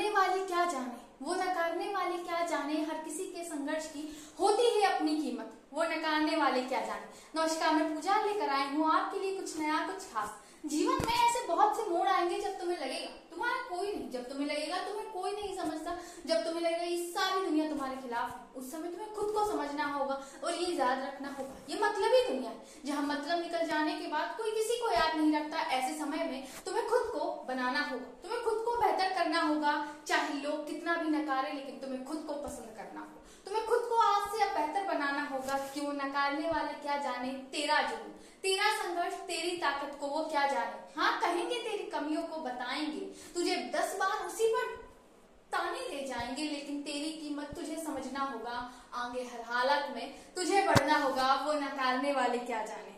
करने वाले क्या जाने, वो नकारने वाले क्या जाने, हर किसी के संघर्ष की होती है अपनी कीमत, वो नकारने वाले क्या जाने। नमस्कार, मैं पूजा लेकर आई हूँ आपके लिए कुछ नया, कुछ खास। जीवन में ऐसे बहुत से मोड़ आएंगे जब तुम्हें लगेगा तुम्हारा कोई नहीं, जब तुम्हें लगेगा तुम्हें कोई नहीं समझता, जब तुम्हें लगेगा ये सारी दुनिया तुम्हारे खिलाफ है, उस समय तुम्हें खुद को समझना होगा और ये याद रखना होगा ये मतलबी दुनिया है, जहाँ मतलब निकल जाने के बाद कोई किसी को याद नहीं रखता। ऐसे समय में तुम्हें खुद को बनाना होगा, तुम्हें खुद को बेहतर करना होगा, चाहे लोग कितना भी नकारे लेकिन तुम्हें खुद को पसंद करना होगा, तुम्हें खुद को आज से बेहतर बनाना होगा। क्यों नकारने वाले क्या जाने, तेरा जुनून, तेरा संघर्ष, तेरी ताकत को वो क्या जाने। हाँ, कहेंगे तेरी कमियों को, बताएंगे तुझे 10 बार उसी पर ताने ले जाएंगे, लेकिन तेरी कीमत तुझे समझना होगा, आगे हर हालत में तुझे बढ़ना होगा। वो नकारने वाले क्या जाने।